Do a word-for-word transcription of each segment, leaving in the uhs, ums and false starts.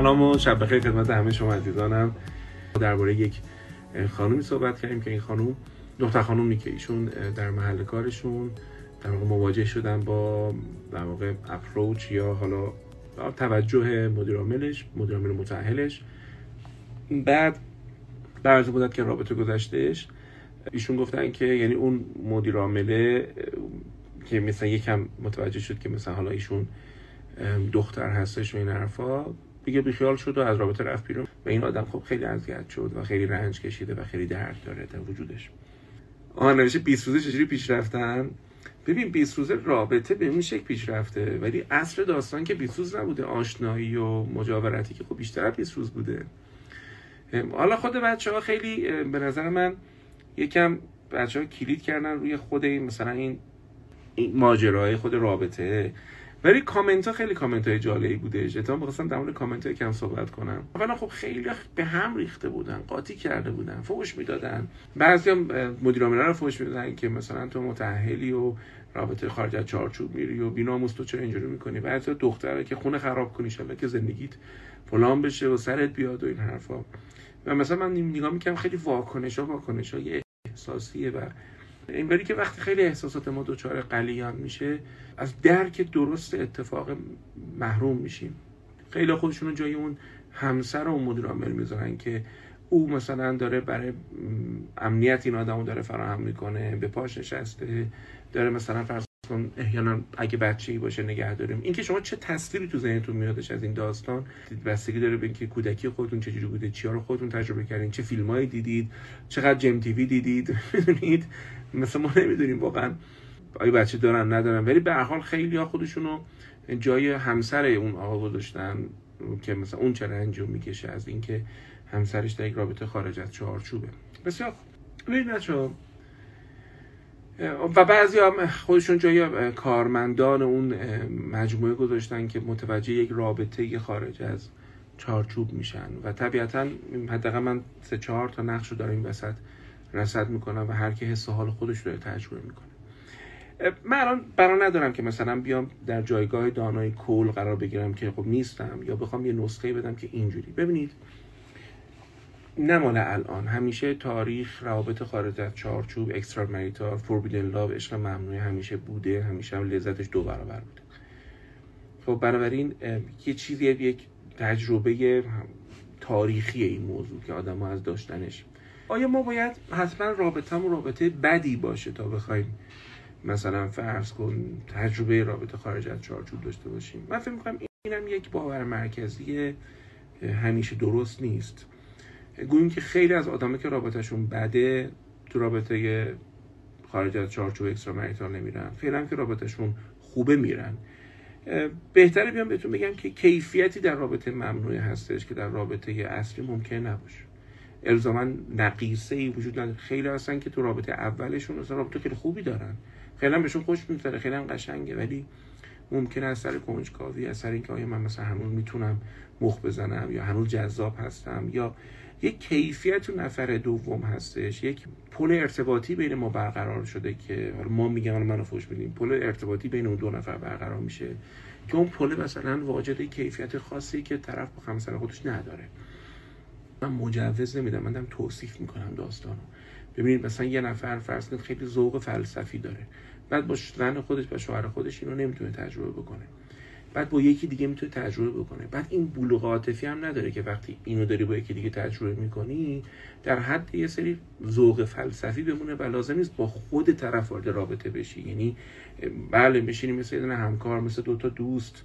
سلام و شب بخیر خدمت همه شما عزیزانم. درباره یک خانومی صحبت کردیم که این خانوم دختر خانومی که ایشون در محل کارشون در واقع مواجه شدن با در واقع اپروچ یا حالا توجه مدیر عاملش، مدیر عامل متأهلش. بعد در از مدت که رابطه گذشتهش ایشون گفتن که یعنی اون مدیر عامله که مثلا یکم متوجه شد که مثلا حالا ایشون دختر هستش و این حرفا، دیگه بیخیال شد و از رابطه رفت بیرون و این آدم خب خیلی اذیت شد و خیلی رنج کشیده و خیلی درد داره در وجودش. آها نوشته بیست روزه چجوری پیش رفتن؟ ببین بیست روزه رابطه به اون شکل پیش رفته، ولی اصل داستان که بیست روز نبوده، آشنایی و مجاورتی که خب بیشتر از بیست روز بوده. حالا خود بچه‌ها خیلی به نظر من یکم بچه‌ها کلید کردن روی خود این مثلا این, این ماجرای خود رابطه، ولی کامنت ها خیلی کامنت های جالبی بوده. جدا می‌خواستم در مورد کامنت های کم صحبت کنم. اولا خب خیلی به هم ریخته بودن، قاطی کرده بودن، فوش میدادن. بعضی هم مدیر عامل رو فوش میدادن که مثلا تو متأهلی و رابطه خارج از چارچوب میری و بی‌ناموس تو چرا اینجوری می‌کنی؟ بعضی دختره که خونه خراب کنی، شاید که زندگیت فلان بشه و سرت بیاد و این حرفا. و مثلا من نگاه می‌کنم خیلی واکنش‌ها واکنش‌ها احساسیه و این باری که وقتی خیلی احساسات ما دوچار قلیان میشه، از درک درست اتفاق محروم میشیم. خیلی خودشون رو جای اون همسر و مدیر عامل میذارن که او مثلا داره برای امنیت این آدمو داره فراهم میکنه، به پاش نشسته، داره مثلا فرض کن احیانا اگه بچه‌ای باشه نگه داریم. این که شما چه تصویری تو ذهنتون میادش از این داستان، بستگی داره به اینکه کودکی خودتون چه جوری بوده، چیا رو خودتون تجربه کردین، چه فیلمایی دیدید، چقدر جم تی وی دیدید. میدونید مثلا ما نمیدونیم واقعا آیا بچه دارن ندارن، ولی به هر حال خیلی‌ها خودشونو جای همسر اون آقا گذاشتن که مثلا اون چه رنجو میکشه از اینکه همسرش در یک رابطه خارج از چارچوبه. بسیار ببینید بچه‌ها، و بعضی هم خودشون جای کارمندان اون مجموعه گذاشتن که متوجه یک رابطه خارج از چارچوب میشن و طبیعتاً حداقل من سه چهار تا نقش رو دارم این وسط رصد میکنم و هر کی حس و حال خودش رو تجربه میکنه. من الان برا ندارم که مثلا بیام در جایگاه دانای کل قرار بگیرم که خب نیستم یا بخوام یه نسخه بدم که اینجوری. ببینید نمال الان همیشه تاریخ رابطه خارج از چارچوب، اکسترا مریتال، فوربیدن لاو، عشق ممنوعی همیشه بوده، همیشه هم لذتش دو برابر بوده. خب بنابراین یه چیزی، یک تجربه تاریخی این موضوع که آدم ها از داشتنش. آیا ما باید حتما رابطه‌مون رابطه بدی باشه تا بخوایم مثلا فرض کن تجربه رابطه خارج از چارچوب داشته باشیم؟ من فکر می‌کنم اینم یک باور مرکزی همیشه درست نیست. گوییم که خیلی از آدمه که رابطهشون بده تو رابطه خارج از چارچوب اکسترا مریتال نمیرن، خیلی هم که رابطهشون خوبه میرن. بهتره بیام بهتون بگم که کیفیتی در رابطه ممنوعی هستش که در رابطه اصلی ممکن نباشه. الزاماً نقیصه‌ای وجود نداره. خیلی هستن که تو رابطه اولشون اصلا رابطه خیلی خوبی دارن، خیلی هم بهشون خوش میگذره، خیلی هم قشنگه، ولی ممکنه از سر کنجکاوی، از سر اینکه آیا من مثلا هنوز میتونم مخ بزنم یا هنوز جذاب هستم، یا یک کیفیت تو نفر دوم هستش، یک پل ارتباطی بین ما برقرار شده که ما میگیم منو فوش بدیم، پل ارتباطی بین اون دو نفر برقرار میشه که اون پل مثلا واجد کیفیت خاصی که طرف با همسر خودش نداره. من مجوز نمیدم، من دارم توصیف میکنم داستانو. ببینید مثلا یه نفر فرض کنید خیلی ذوق فلسفی داره، بعد با زن خودش با شوهر خودش اینو نمیتونه تجربه بکنه، بعد با یکی دیگه میتونه تجربه بکنه، بعد این بلوغ عاطفی هم نداره که وقتی اینو داری با یکی دیگه تجربه میکنی در حد یه سری ذوق فلسفی بمونه و لازم نیست با خود طرف وارد رابطه بشی. یعنی بله میشینی مثل یه دونه همکار، مثل دوتا دوست،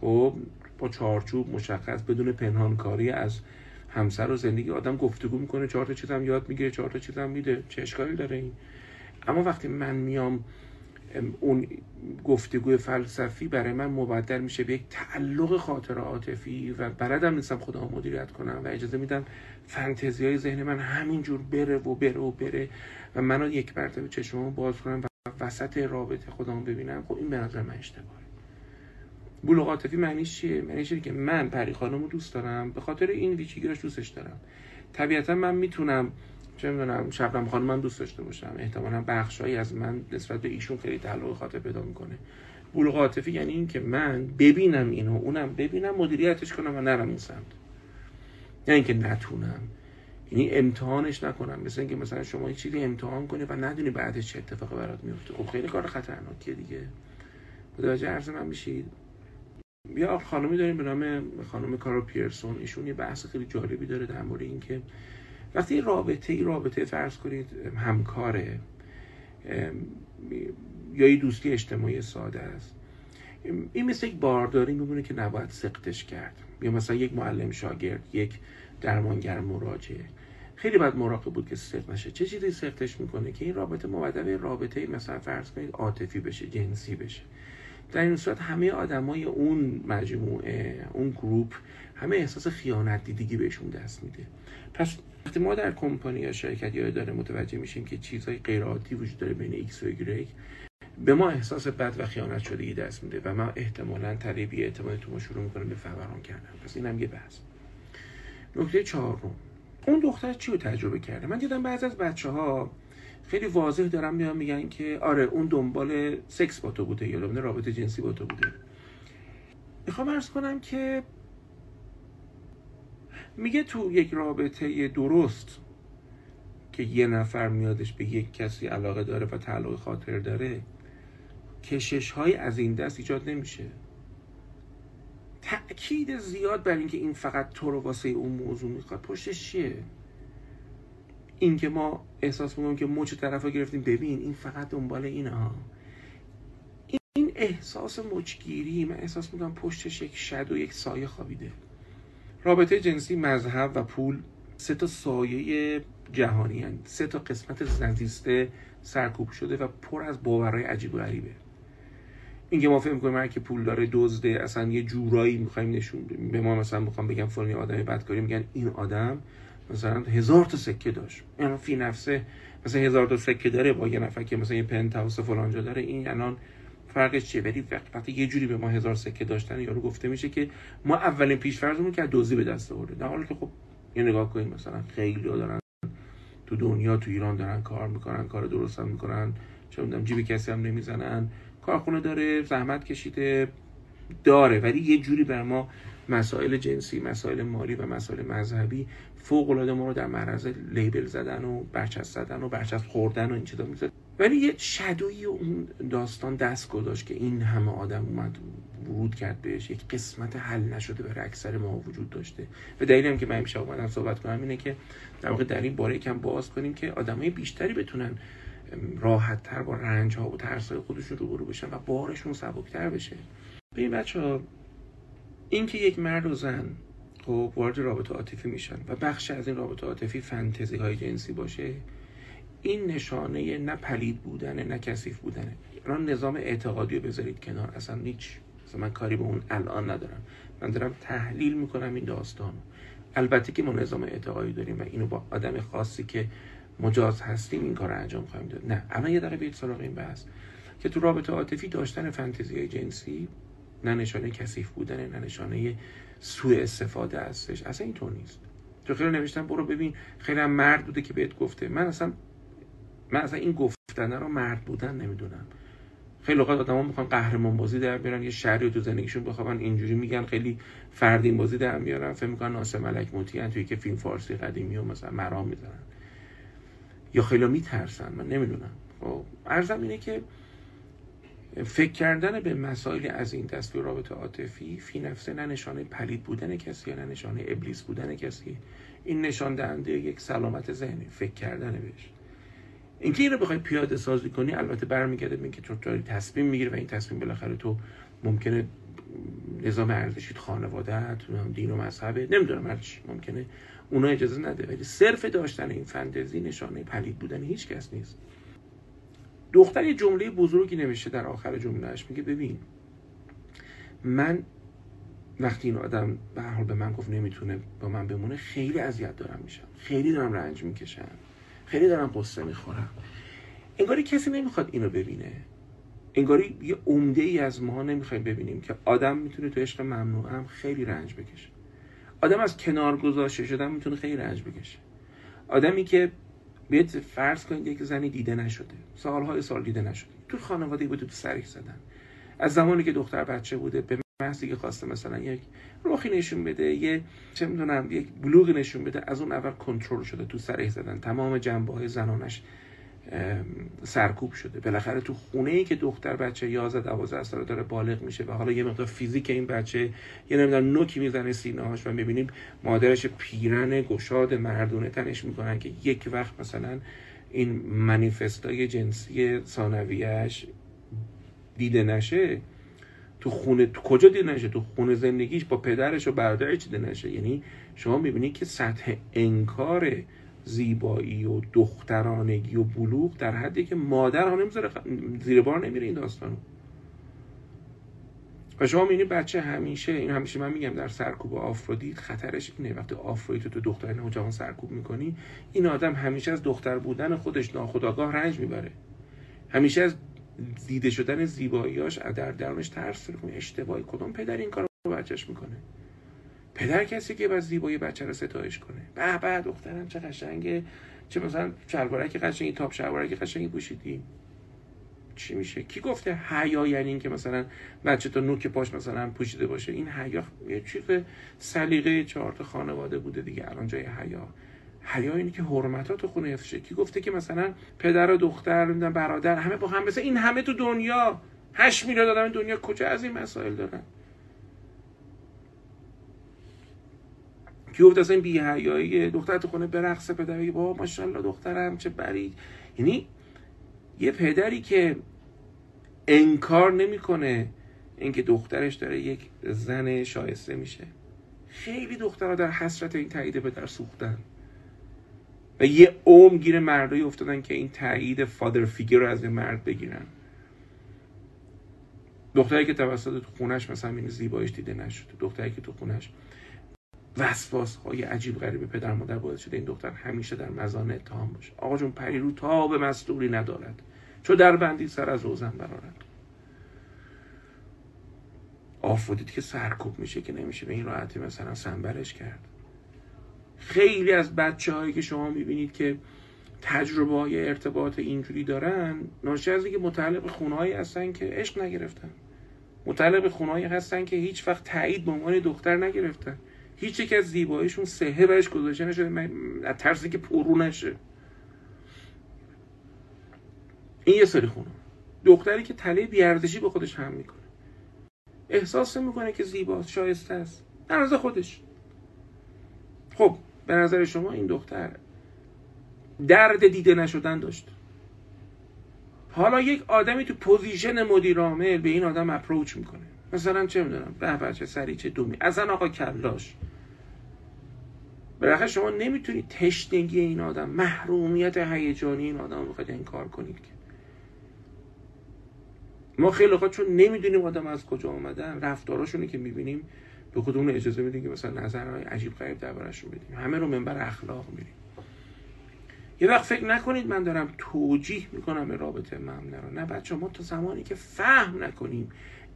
خب با چارچوب مشخص بدون پنهانکاری از همسر و زندگی آدم گفتگو میکنه، چهار تا چیزم یاد میگیره، چهار تا چیزم میده، چه اشکالی داره این؟ اما وقتی من میام اون گفتگوی فلسفی برای من مبدل میشه به یک تعلق خاطر عاطفی و بلدم نیستم خودم مدیریت کنم و اجازه میدم فانتزیای ذهن من همینجور بره و بره و بره و منو یک مرتبه چشمامو باز کنم و وسط رابطه خودم ببینم، خب این به نظر من اشتباهه. بلوغ عاطفی معنیش چیه؟ معنیش اینه که من پری خانمو دوست دارم، به خاطر این ویچیگیرش دوستش دارم. طبیعتا من میتونم چه میدونم شبنم خانم من دوست داشته باشم، احتمالاً بخشایی از من نسبت به ایشون خیلی تعلق خاطر پیدا میکنه، بلوغ عاطفی یعنی این که من ببینم اینو اونم ببینم مدیریتش کنم و نرم این سمت، یعنی این که نتونم، یعنی امتحانش نکنم، مثل اینکه مثلا شما یه چیزی امتحان کنی و ندونی بعدش چه اتفاقی برات میفته. خب خیلی کار خطرناکیه دیگه. متوجه عرض من میشید؟ یا خانمی داریم به نام خانم کارل پیرسون، ایشون یه بحث خیلی جالبی داره در مورد اینکه وقتی رابطه ای رابطه فرض کنید همکاره یا یه دوستی اجتماعی ساده است، این مثل یک بارداری میمونه که نباید سقطش کرد، یا مثلا یک معلم شاگرد، یک درمانگر مراجع، خیلی باید مراقب بود که سقط نشه. چه چیزی سقطش میکنه که این رابطه مبدل رابطه مثلا فرض کنید عاطفی بشه، جنسی بشه. در این صورت همه آدمای اون مجموعه، اون گروپ، همه احساس خیانت دیدگی بهشون دست میده. پس وقتی ما در کمپانی یا شرکت یا اداره متوجه میشیم که چیزهای غیر عادی وجود داره بین ایکس و ایگرگ، به ما احساس بد و خیانت شدگی دست میده و ما احتمالاً طریق اعتماد تو ما شروع میکنیم به فوران کردن. پس اینم یه بحث. نکته چهارم، اون دختر چی رو تجربه کرده؟ من دیدم بعضی از بچه‌ها خیلی واضح دارن میان میگن که آره اون دنبال سکس با تو بوده یا دنبال رابطه جنسی با تو بوده. میخوام عرض کنم که میگه تو یک رابطه درست که یه نفر میادش به یک کسی علاقه داره و تعلق خاطر داره، کشش های از این دست ایجاد نمیشه. تأکید زیاد بر اینکه این فقط تو رو واسه اون موضوع میخواد، پشتش چیه؟ این که ما احساس میکنیم که مچ طرفو گرفتیم، ببین این فقط دنبال اینها. این احساس مچگیری، من احساس میکنم پشتش یک شادو، یک سایه خوابیده. رابطه جنسی، مذهب و پول سه تا سایه جهانی هستند، سه تا قسمت زنجیره سرکوب شده و پر از باورهای عجیب و غریبه. اینکه ما فکر می‌کنیم هر کی پول داره دزده، اصلا یه جورایی می‌خوایم نشون بدیم. به ما مثلا می‌خوام بگم فلانی آدم بدکاری، میگن این آدم مثلا هزار تا سکه داشت، یعنی فی نفسه مثلا هزار تا سکه داره با یه نفر که مثلا یه پنت هاوس فلان جا داره، این الان فرقش چیه؟ ولی وقتی یه جوری به ما هزار سکه داشتن یارو گفته میشه که ما اولین پیش‌فرضمون که دزدی به دست آورده، در حالی که خب یه نگاه کنیم مثلا خیلی دارن تو دنیا، تو ایران دارن کار میکنن، کار درست هم میکنن، چه می‌دونم جیب کسی هم نمیزنن، کارخونه داره، زحمت کشیده داره، ولی یه جوری بر ما مسائل جنسی، مسائل مالی و مسائل مذهبی فوق‌العاده ما رو در معرض لیبل زدن و برچسب زدن و برچسب خوردن و این چیزا میذاره. ولی یه شادویی اون داستان دست گذاشت که این همه آدم اومد ورود کرد بهش، یک قسمت حل نشده برای اکثر ما وجود داشته. و دلیلی هم که من امشب اومدم صحبت کنم اینه که در واقع در این باره یکم باز کنیم که آدمای بیشتری بتونن راحت‌تر با رنج‌ها و ترس‌های خودشون روبرو بشن و بارشون سبک‌تر بشه. ببین بچه‌ها، این که یک مرد و زن خب وارد رابطه عاطفی میشن و بخش از این رابطه عاطفی فانتزی های جنسی باشه، این نشانه نه پلید بودنه نه کثیف بودنه. الان نظام اعتقادی رو بذارید کنار، اصلا هیچ، اصلا من کاری به اون الان ندارم، من دارم تحلیل میکنم این داستانو. البته که ما نظام اعتقادی داریم و اینو با آدم خاصی که مجاز هستیم این کار رو انجام خواهیم داد. نه، الان یه دقیقه بیت سراغ این بحث که تو رابطه عاطفی داشتن فانتزی جنسی نه نشانه کثیف بودن، نه نشانه سوء استفاده ازش، اصلا اینطور نیست. تو خیلی نوشتم برو ببین، خیلی هم مرد بوده که بهت گفته. من اصلا من اصلا این گفتن رو مرد بودن نمیدونم. خیلی وقت آدما میخوان قهرمان بازی در بیارن، یه شعری تو زندگیشون بخوابن، اینجوری میگن خیلی فردین بازی در میارن، فکر میکنن ناصر ملک موتی توی که فیلم فارسی قدیمی و مثلا مرام میزنن، یا خیلی میترسن، من نمیدونم. خب عرضم اینه که فکر کردن به مسائل از این دست و رابطه عاطفی فی نفسه نه نشانه پلید بودن کسی یا نه نشانه ابلیس بودن کسی. این نشان دهنده یک سلامت ذهنی، فکر کردن بهش. اینکه این رو بخوای پیاده سازی کنی، البته برمیگرده به اینکه تو داری تصمیم میگیری و این تصمیم بالاخره تو ممکنه نظام ارزشیت، خانواده‌ات، دین و مذهبه، نمیدونم هرچی، ممکنه اونا اجازه نده، ولی صرف داشتن این فانتزی نشانه پلید بودن هیچ کس نیست. دختر یه جمله بزرگی نوشته در آخر جملهش، میگه ببین من وقتی این آدم به هر حال به من گفت نمیتونه با من بمونه، خیلی اذیت دارم میشم، خیلی دارم رنج میکشم، خیلی دارم قصه میخورم. انگاری کسی نمیخواد اینو ببینه، انگاری یه عمده ای از ما نمیخوایم ببینیم که آدم میتونه تو عشق ممنوع هم خیلی رنج بکشه، آدم از کنار گذاشته شدن میتونه خیلی رنج بکشه، آدمی که بیت فرض کنید یک زنی دیده نشده، سالهای سال دیده نشده، تو خانواده بود تو سرش زدن، از زمانی که دختر بچه بوده به محضی که خواسته مثلا یک رخی نشون بده، یه چه میدونم یک بلوغی نشون بده، از اون اول کنترل شده، تو سرش زدن، تمام جنبه‌های زنانش سرکوب شده. بالاخره تو خونه‌ای که دختر بچه یازده دوازده ساله داره بالغ میشه و حالا یه مقدار فیزیک این بچه یه نمیدونم نوکی میزنه سینه‌اش و میبینیم مادرش پیرن گشاد مردونه تنش میکنن که یک وقت مثلا این منیفستای جنسی ثانویه‌اش دیده نشه، تو خونه تو کجا دیده نشه، تو خونه زندگیش با پدرش و برادرش دیده نشه. یعنی شما میبینید که سطح انکار زیبایی و دخترانگی و بلوغ در حدی که مادر ها نمیذاره زیر بار نمیره این داستانو. و شما میبینید بچه همیشه این همیشه من میگم در سرکوب آفرودیت خطرش اینه، وقتی آفرودیت تو دختر نوجوان سرکوب میکنی، این آدم همیشه از دختر بودن خودش ناخودآگاه رنج میبره، همیشه از دیده شدن زیباییاش در درونش ترس میکنه. اشتباهی کدوم پدر این کارو با بچه‌ش میکنه؟ پدر کسی که باز زیبایی بچه رو ستایش کنه، به به دخترم چه قشنگه، چه مثلا شلوارک قشنگی، تاپ شلوارک قشنگی پوشیدی. چی میشه؟ کی گفته حیا یعنی این که مثلا بچه تا نوک پاش مثلا پوشیده باشه؟ این حیا یه چیز سلیقه چهار تا خانواده بوده دیگه. الان جای حیا حیا اینه که حرمت‌ها تو خونه حفظ شه. کی گفته که مثلا پدر و دختر و برادر همه با هم مثلا این همه تو دنیا هشت میلیارد آدم دنیا کجا از این مسائل دارن؟ کی گفته اصلا این بی‌حیایی دختر تو خونه برقصه، پدر میگه بابا ماشاءالله دخترم چه بری. یعنی یه پدری که انکار نمی‌کنه اینکه دخترش داره یک زن شایسته میشه. خیلی دخترها در حسرت این تایید پدر سوختن و یه عمر گیر مردایی افتادن که این تایید فادر فیگر رو از این مرد بگیرن. دختری که توسط تو خونش مثلا این زیباییش دیده نشد، دختری که تو خونش وسواس‌های عجیب غریبی پدر مادر باعث شده این دختر همیشه در مزان اتهام باشه. آقا جون پری رو تاب مستوری ندارد، چو در بندی سر از روزن برارد. آفرودیت که سرکوب میشه که نمیشه به این راحتی مثلا سنبرش کرد. خیلی از بچه‌هایی که شما می‌بینید که تجربه‌های ارتباط اینجوری دارن، ناشی از اینکه متعلق خونه‌هایی هستن که عشق نگرفتن، متعلق خونه‌هایی هستن که هیچ وقت تایید به عنوان دختر نگرفتن، هیچ یک از زیباییشون صحه برش گذاشته نشده از ترس اینکه پررو نشه. این یه سری خونه، دختری که تله بی‌ارزشی به خودش هم میکنه، احساس میکنه که زیباست، شایسته است، اندازه خودش. خب به نظر شما این دختر درد دیده نشدن داشت. حالا یک آدمی تو پوزیشن مدیر عامل به این آدم اپروچ میکنه، مثلا چه میدونم به بچه سری چه دومی اصلا آقا کلاش. بالاخره شما نمیتونید تشنگی این آدم، محرومیت هیجانی این آدم رو بخواید انکار کنید. که ما خیلی وقتا چون نمیدونیم آدم از کجا اومدن، رفتاراشونی که میبینیم به خودمون اجازه میدیم که مثلا نظرهای عجیب غریب دربارشون بدیم. همه رو منبر اخلاق میریم. یه وقت فکر نکنید من دارم توجیه میکنم به رابطه ممنوعه رو. نه بچه، ما تا زمانی که فهم نکنیم،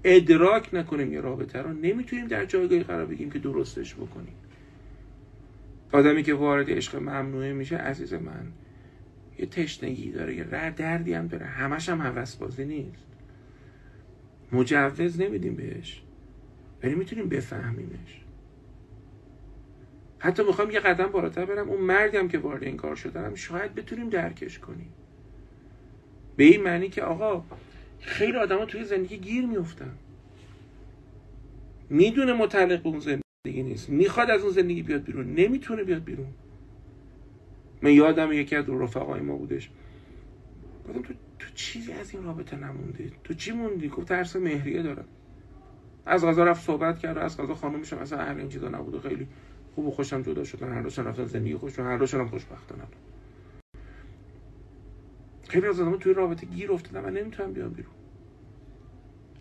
ادراک نکنیم یه رابطه رو، نمیتونیم در جایگاهی قرار بگیریم که درستش بکنیم. آدمی که وارد عشق ممنوعه میشه، عزیز من، یه تشنگی داره، یه دردی هم داره، همش هم هوس بازی نیست. مجوز نمیدیم بهش، ولی میتونیم بفهمیمش. حتی میخوام یه قدم بالاتر برم، اون مردی هم که وارد این کار شدنم شاید بتونیم درکش کنیم. به این معنی که آقا خیلی آدم ها توی زندگی گیر میفتن، میدونه متعلق به اون زندگی نیست، میخواد از اون زندگی بیاد بیرون، نمیتونه بیاد بیرون. من یادم یکی از رفقای ما بودش، گفتم تو, تو چیزی از این رابطه نمونده، تو چی موندی؟ گفت ترس مهریه دارم. از قضا رفت صحبت کرد، از قضا خانومش هم اصلا همین چیزا نبود، خیلی خوب و خوشم جدا شدن، هر دوشون رفتن زندگی خوششون، هر دوشون هم خوشبختانه. خیلی از آدم‌ها توی رابطه گیر افتادن و نمیتونن بیان بیرون.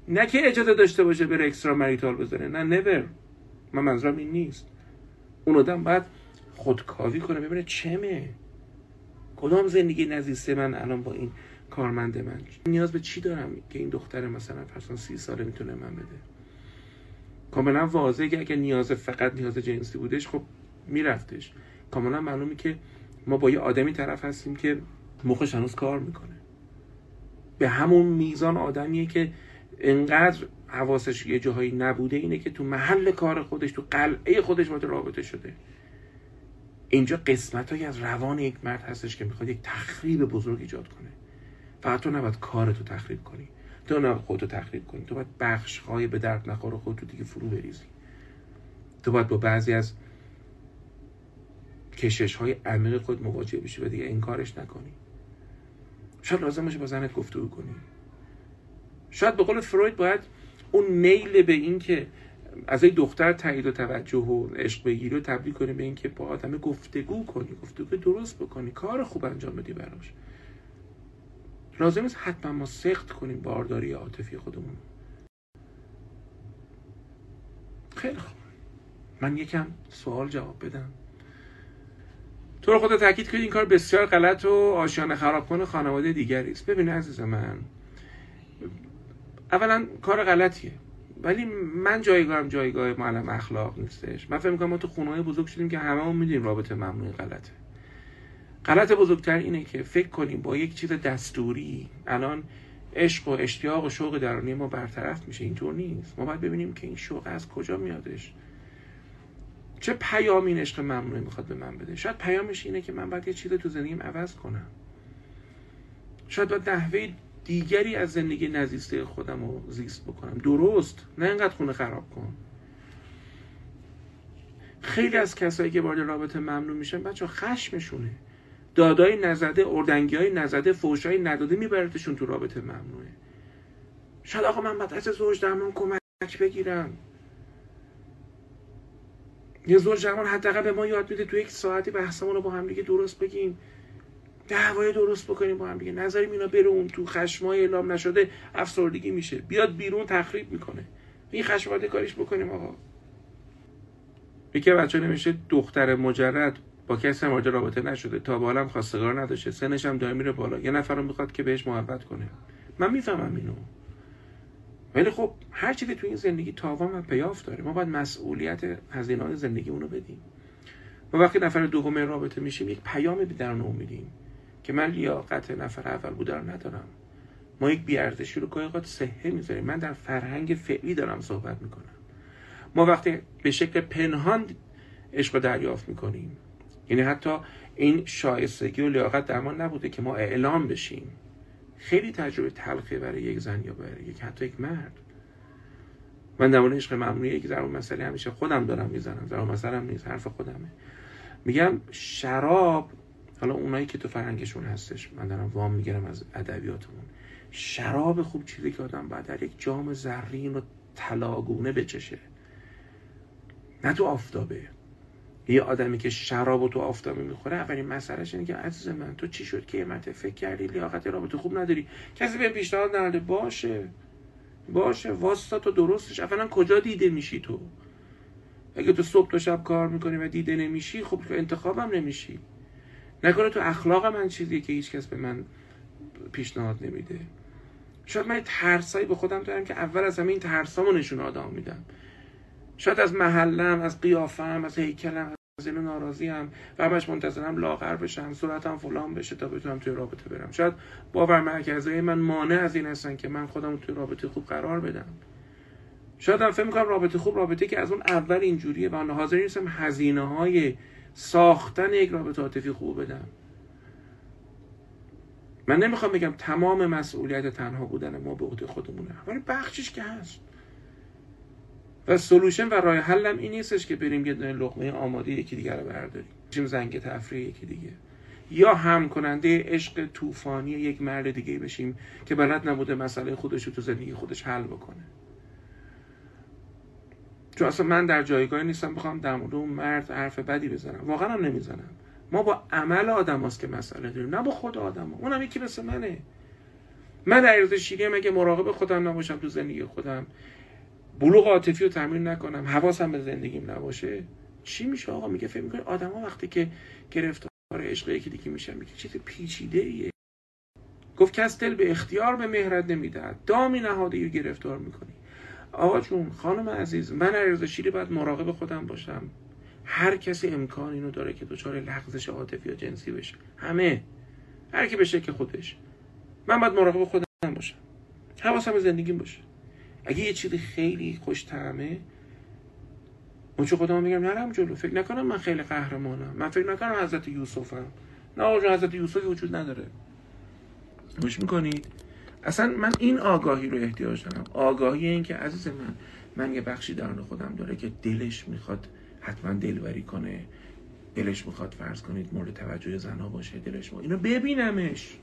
نه که اجازه داشته باشه بره اکسترا مریتال بزنه، نه نور. من منظورم این نیست. اون آدم باید خودکاوی کنه، ببینه چمه، کدام زندگی نزیسته من الان با این کارمند من نیاز به چی دارم که این دختر مثلا فرضاً سی ساله میتونه من بده. کاملا واضحه که اگه نیاز فقط نیاز جنسی بودش، خب میرفتش. کاملا معلومه که ما با یه آدمی طرف هستیم که مخش هنوز کار میکنه. به همون میزان آدمیه که اینقدر حواسش یه جاهایی نبوده اینه که تو محل کار خودش، تو قلعه خودش با تو رابطه شده. اینجا قسمتایی از روان یک مرد هستش که میخواد یک تخریب بزرگ ایجاد کنه. فقط تو نباید کارتو تخریب کنی، تو نباید خودتو تخریب کنی، تو باید بخش‌های به درد نخور خودتو دیگه فرو بریزی. تو باید با بعضی از کشش‌های عمیق خود مواجه بشی و دیگه انکارش نکنی. شاید لازم باشه با زنت گفتگو کنی. شاید به قول فروید باید اون میل به این که از این دختر تایید و توجه و عشق بگیری و تبدیل کنی به این که با آدم گفتگو کنی، گفتگو درست بکنی، کار خوب انجام بدی براش. لازم است حتما ما سخت کنیم بارداری عاطفی خودمون. خیلی خوب، من یکم سوال جواب بدم. تو رو خدا تاکید کنید این کار بسیار غلط و آشیانه خرابکن خانواده دیگری است. ببین عزیز من، اولا کار غلطیه، ولی من جایگاهم جایگاه معلم اخلاق نیستش. من فکر می‌کنم ما تو خونه‌های بزرگ شدیم که هممون می‌دونیم رابطه ممنوعی غلطه. غلط بزرگتر اینه که فکر کنیم با یک چیز دستوری الان عشق و اشتیاق و شوق درونی ما برطرف میشه. اینطور نیست. ما باید ببینیم که این شوق از کجا میادش، چه پیامی این عشق ممنوعی میخواد به من بده. شاید پیامش اینه که من باید یه چیز تو زندگیم عوض کنم، شاید باید نحوه دیگری از زندگی نزیسته خودم رو زیست بکنم. درست، نه اینقدر خونه خراب کن. خیلی از کسایی که وارد رابطه ممنوع میشن بچه خشمشونه، دادای نزده، اردنگیای نزده، فوشای نداده میبرتشون تو رابطه ممنوعه. شاید آقا من باید از زوج درمان کمک بگیرم. یه زوج درمان حداقل به ما یاد میده تو یک ساعتی بحثمون رو با هم دیگه درست بگیم، دعوای درست بکنیم با هم دیگه، نذاریم اینا بره اون تو خشمای اعلام نشده افسردگی میشه، بیاد بیرون تخریب میکنه. این خشماده کاریش بکنیم. آقا یکی بچه نمیشه دختر مجرد با کسی هم وارد رابطه نشده، تا بالا هم خواستگار نداشته، سنش هم دائمی میره بالا، یه نفر رو میخواد که بهش محبت کنه. من میفهمم اینو، ولی خب هر چیزی تو این زندگی تاوان و پیاف داره. ما باید مسئولیت هزینه‌های زندگی اونو بدیم. ما وقتی نفر دوم رابطه میشیم یک پیامی به درون اون میدیم که من لیاقت نفر اول بودن ندارم. ما یک بی‌ارزشی رو گاهی اوقات صحه میذاریم. من در فرهنگ فعلی دارم صحبت میکنم. ما وقتی به شکل پنهان عشق رو دریافت میکنیم، یعنی حتی این شایستگی و لیاقت در ما نبوده که ما اعلام بشیم. خیلی تجربه تلخیه برای یک زن یا برای یک حتی یک مرد. من در مورد عشق ممنوعی یک ذره مسئله همیشه خودم دارم میزنم، ذره مسئله هم نیست، حرف خودمه. میگم شراب، حالا اونایی که تو فرهنگشون هستش، من دارم وام میگیرم از ادبیاتمون، شراب خوب چیزی که آدم باید در یک جام زرین و طلاگونه بچشه، نه تو آفتابه. یه آدمی که شرابو تو آفتابه میخوره اولین مسئلهش اینه که عزیز من تو چی شد که اینقدر فکر کردی لیاقت رابطه خوب نداری؟ کسی به پیشنهاد نداده. باشه باشه، واسه تو درستش اولا کجا دیده میشی؟ تو اگه تو صبح تا شب کار میکنی و دیده نمیشی، خب انتخابم نمیشی. نکنه تو اخلاق من چیزیه که هیچ کس به من پیشنهاد نمیده. شاید من ترسایی به خودم دارم که اول از همه این ترسامو نشون آدم میدم. شاید از محلم، از قیافم، از هیکلم، از اینو ناراضیم و همش منتظرم لاغر بشم، صورتم فلان بشه تا بتونم توی رابطه برم. شاید باور مرکزهای من مانع از این هستن که من خودم توی رابطه خوب قرار بدم. شاید هم فکر می‌کنم رابطه خوب رابطه که از اون اول اینجوریه و من حاضر نیستم هزینه‌های ساختن یک رابطه عاطفی خوب بدم. من نمیخوام بگم تمام مسئولیت تنها بودن ما به عهده خودمونه، ولی بخشش که هست. و سولوشن و راه حلم این نیستش که بریم یه دونه لقمه آماده یکی دیگه رو برداریم، چیم زنگ تفریح یکی دیگه، یا هم کننده عشق طوفانی یک مرد دیگه بشیم که بلد نبوده مسئله خودش رو تو زندگی خودش حل بکنه. چون اصلا من در جایگاهی نیستم بخوام در مورد اون مرد حرف بدی بزنم، واقعا هم نمیزنم. ما با عمل آدماست که مسئله داریم، نه با خود آدما. اونم یکی مثل منه. من در ارض شیریم، اگه مراقب خودم نباشم تو زندگی خودم، بلوغ عاطفی رو تمرین نکنم، حواسم به زندگیم نباشه، چی میشه آقا؟ میگه فکر می‌کنی آدما وقتی که گرفتار عشق یکی دیگه میشن میگه چه پیچیده‌ایه. گفت کس دل به اختیار به مهرت نمیدهد، دامی نهاده رو گرفتار میکنی. آقا جون، خانم عزیز، من عرض شیری باید مراقب خودم باشم. هر کسی امکان اینو داره که دچار لغزش عاطفی یا جنسی بشه، همه، هر کی بشه که خودش. من باید مراقب خودم باشم، حواسم به زندگیم باشه. اگه یه چیزی خیلی خوش طعمه اون چه خودم میگم نرم جلو، فکر نکنم من خیلی قهرمانم، من فکر نکنم حضرت یوسفم، نه اونجا حضرت یوسفی وجود نداره. گوش میکنید؟ اصلا من این آگاهی رو احتیاج دارم، آگاهی این که عزیز من، من یه بخشی درون خودم داره که دلش میخواد حتما دلبری کنه، دلش میخواد فرض کنید مورد توجه زنها باشه، دلش میخواد اینو ببینمش.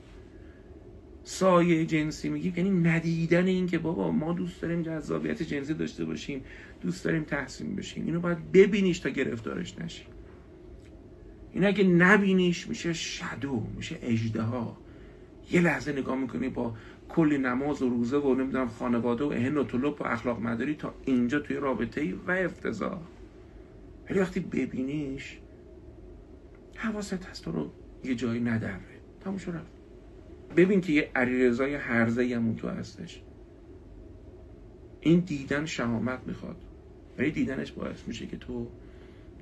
سایه جنسی میگی یعنی ندیدن این که بابا ما دوست داریم جذابیت جنسی داشته باشیم، دوست داریم تحسین بشیم، اینو باید ببینیش تا گرفتارش نشی. این اگه نبینیش میشه شادو، میشه اژدها. یه لحظه نگاه میکنی با کلی نماز و روزه و نمیدونم خانواده و اهن و طلب و اخلاق مداری تا اینجا توی رابطه‌ای و افتضاح، ولی وقتی ببینیش حواست هست تو رو یه جایی ندره، تموم شد. ببین که یه علیرضای هرزه‌ای هم تو هستش. این دیدن شهامت میخواد، ولی دیدنش باعث میشه که تو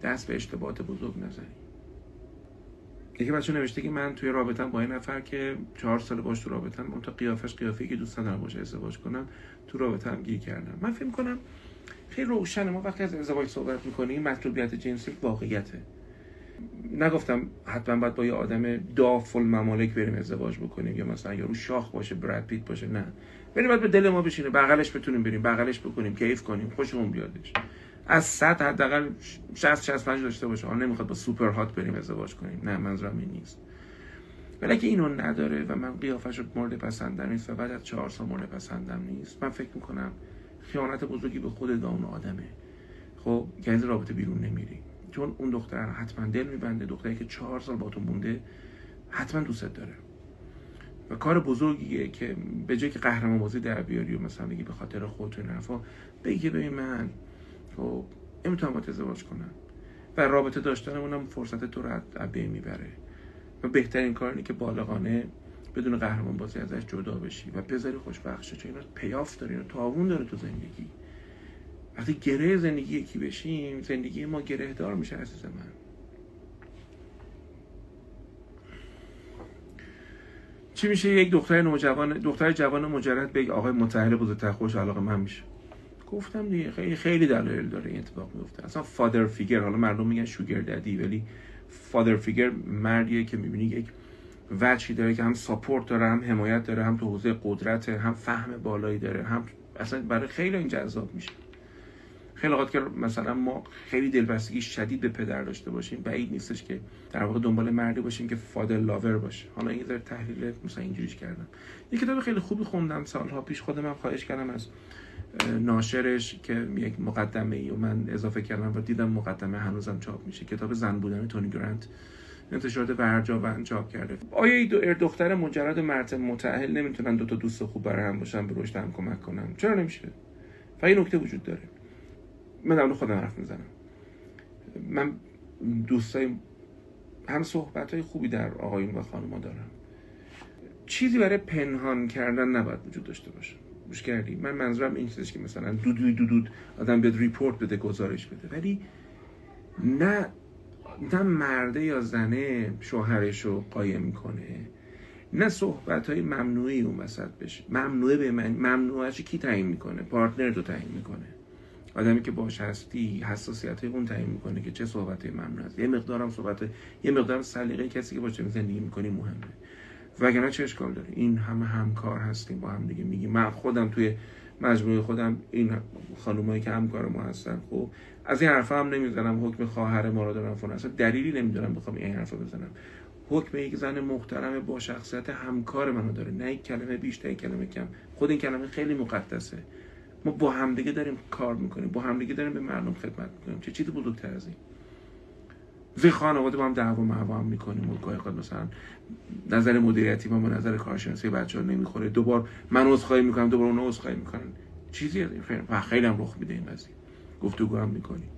دست به اشتباهات بزرگ نزنی. یکی بچه نوشته که من توی رابطه‌ام با یه نفر که چهار سال باش تو رابطه‌ام، اون تا قیافش قیافه‌ای که دوست ندارم باشه ازدواج کنم، تو رابطه‌ام گیر کردم. من فکر کنم خیلی روشنه ما وقتی از ازدواج صحبت می‌کنیم مطلوبیت جنسی واقعیته. نگفتم حتما باید با یه آدم داف الممالک بریم ازدواج بکنیم یا مثلا یارو شاخ باشه، براد پیت باشه، نه. بریم باید به دل ما بشینه، بغلش بتونیم بریم، بغلش بکنیم، کیف کنیم، خوشمون بیادش. از صد حداقل شصت شصت و پنج داشته باشه. آن نمیخواد با سوپر هات بریم ازدواج کنیم. نه، منظورم این نیست. ولی که اینو نداره و من قیافش رو مورد پسندم نیست و بعد از چهار سال مورد پسندم نیست، من فکر می‌کنم خیانت بزرگی به خودت و اون آدمه. خب که از رابطه بیرون نمیری. چون اون دختر حتما دل میبنده، دختری که چهار سال با تو مونده حتما دوست داره و کار بزرگیه که به جای که قهرمان بازی در بیاری و مثلا بگی به خاطر خودت این حرفا، بگی ببین من خب نمیتونم با تو ازدواج کنم و رابطه داشتنمونم فرصت تو رو از بین میبره و بهترین کار اینه که بالغانه بدون قهرمان بازی ازش جدا بشی و بذاری خوشبخت شه، چون اینا پیاف داره، اینا تاوون داره تو زندگی. وقتی گره زندگی یکی بشیم، زندگی ما گره دار میشه عزیز من. چی میشه یک دختر نوجوان، دختر جوان مجرد به یک آقای متأهل بزرگتر خوش علاقه من میشه؟ گفتم دیگه خیلی خیلی دلایل داره این اتفاق میفته. اصلا فادر فیگر، حالا مردم میگن شوگر ددی، ولی فادر فیگر مردیه که میبینی یک وجهی داره که هم ساپورت داره، هم حمایت داره، هم تو حوزه قدرت، هم فهم بالایی داره، هم اصلا برای خیلی این جذاب میشه. خیلی وقت که مثلا ما خیلی دلبستگی شدید به پدر داشته باشیم، بعید نیستش که در واقع دنبال مردی باشیم که فادر لاور باشه. حالا این ذره تحلیل مثلا اینجوریش کردم. یه کتاب خیلی خوبی خوندم سالها پیش، خودم خواهش کردم از ناشرش که یک مقدمه‌ای و من اضافه کردم و دیدم مقدمه هنوزم چاپ میشه. کتاب زن بودن تونی گرانت، انتشارات ورجاوند چاپ کرده. آیا این دو دختر مجرد و مرد متأهل نمیتونن دو تا دوست خوب برای هم باشن، به رشد هم کمک کنن؟ چرا نمیشه؟ و این نکته وجود داره. من دارم خودم حرف میزنم. من دوستای هم صحبت‌های خوبی در آقایون و خانم‌ها دارم. چیزی برای پنهان کردن نباید وجود داشته باشه. گوش کردی؟ من منظورم این نیستش که مثلا دود دود دود آدم بیاد ریپورت بده، گزارش بده، ولی نه نه مرده یا زنه شوهرشو قایم کنه، نه صحبت‌های ممنوعی اون وسط بشه. ممنوعه به من ممنوعش کی تعیین می‌کنه؟ پارتنر تو تعیین می‌کنه. آدمی که باش هستی حساسیت‌های اون تعیین می‌کنه که چه صحبتی ممنوع است. یه مقدارم صحبت، یه مقدار سلیقه کسی که باش زندگی می‌کنی مهمه. وگرنه چه اشکال داره؟ این همه همکار هستیم با هم دیگه. میگیم من خودم توی مجموعه خودم این خانومایی که همکار ما هستن، خب از این حرفا هم نمی‌زنم، حکم خواهر ما رو دارم فلان، اصلا دلیلی نمی‌دونم بخوام این حرفا بزنم. حکم یک زن محترم با شخصیت همکار منو داره، نه یک کلمه بیشتر یک کلمه کم. خود این کلمه خیلی مقدسه. ما با همدیگه داریم کار میکنیم، با همدیگه داریم به مردم خدمت میکنیم، چه چیزی بزرگتر از این؟ وی خانواده با هم دعوا معوا هم میکنیم و گاهی اوقات مثلا نظر مدیریتی ما با نظر کارشناسی بچه‌ها نمیخوره، دوبار من عذرخواهی میکنم، دوبار اون عذرخواهی میکنن، چیزی از این خیلی خیلی هم رخ میده این قضیه. گفتگو هم میکنیم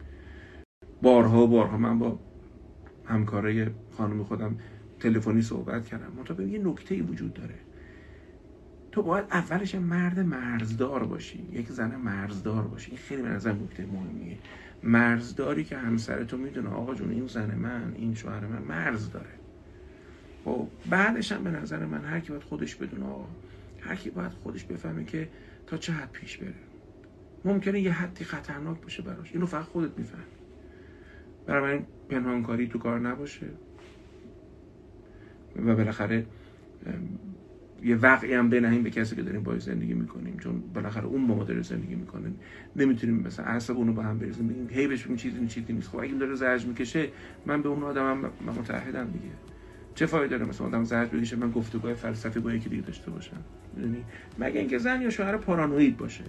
بارها و بارها. من با همکارای خانم خودم تلفنی صحبت کردم، منتها یه نکته‌ای وجود داره. تو باید اولش مرد مرزدار باشی، یک زن مرزدار باشی. این خیلی به نظر نکته مهمیه. مرزداری که همسرتو میدونه آقا جون این زن من، این شوهر من مرز داره. خب بعدش هم به نظر من هر کی باید خودش بدونه، آقا هر کی باید خودش بفهمه که تا چه حد پیش بره. ممکنه یه حدی خطرناک باشه براش. اینو فقط خودت میفهمی. برای من پنهانکاری تو کار نباشه و بالاخره یه وقعی هم بنهیم به کسی که داریم باهاش زندگی میکنیم، چون بالاخره اون با ما داره زندگی میکنه. نمیتونیم مثلا اعصاب اونو با هم بریزیم بگیم هی بهش بگیم چیزی چیزی نیست. خب اگه داره زرج میکشه، من به اون آدمم متعهدم دیگه. چه فایده داره مثلا آدم زرج بکشه من گفتگوی فلسفی با یکی دیگه داشته باشم؟ میدونی؟ مگه اینکه زن یا شوهر پارانوید باشه.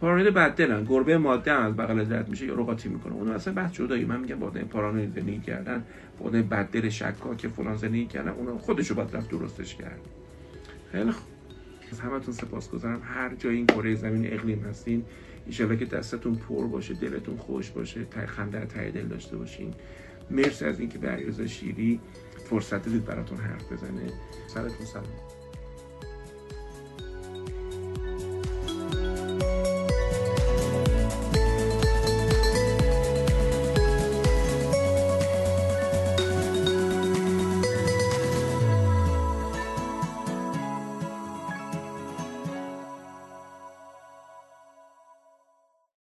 پارانوید بددلن، گربه ماده از بغل زرد میشه یا رقاتی میکنه. اون اصلا بحث جدایی. من میگم وادای پارانوید زندگی کردن، وادای بددل شکاک فلان زندگی کردن، اون خودشو باید رفت درستش کرد. خیلی خوب. از همتون سپاسگزارم. هر جای این کره زمین اقلیم هستین، انشالله که دستتون پر باشه، دلتون خوش باشه، ته خنده ته دل داشته باشین. مرسی از اینکه به دکتر شیری فرصت دید براتون حرف بزنه. سرتون سلام.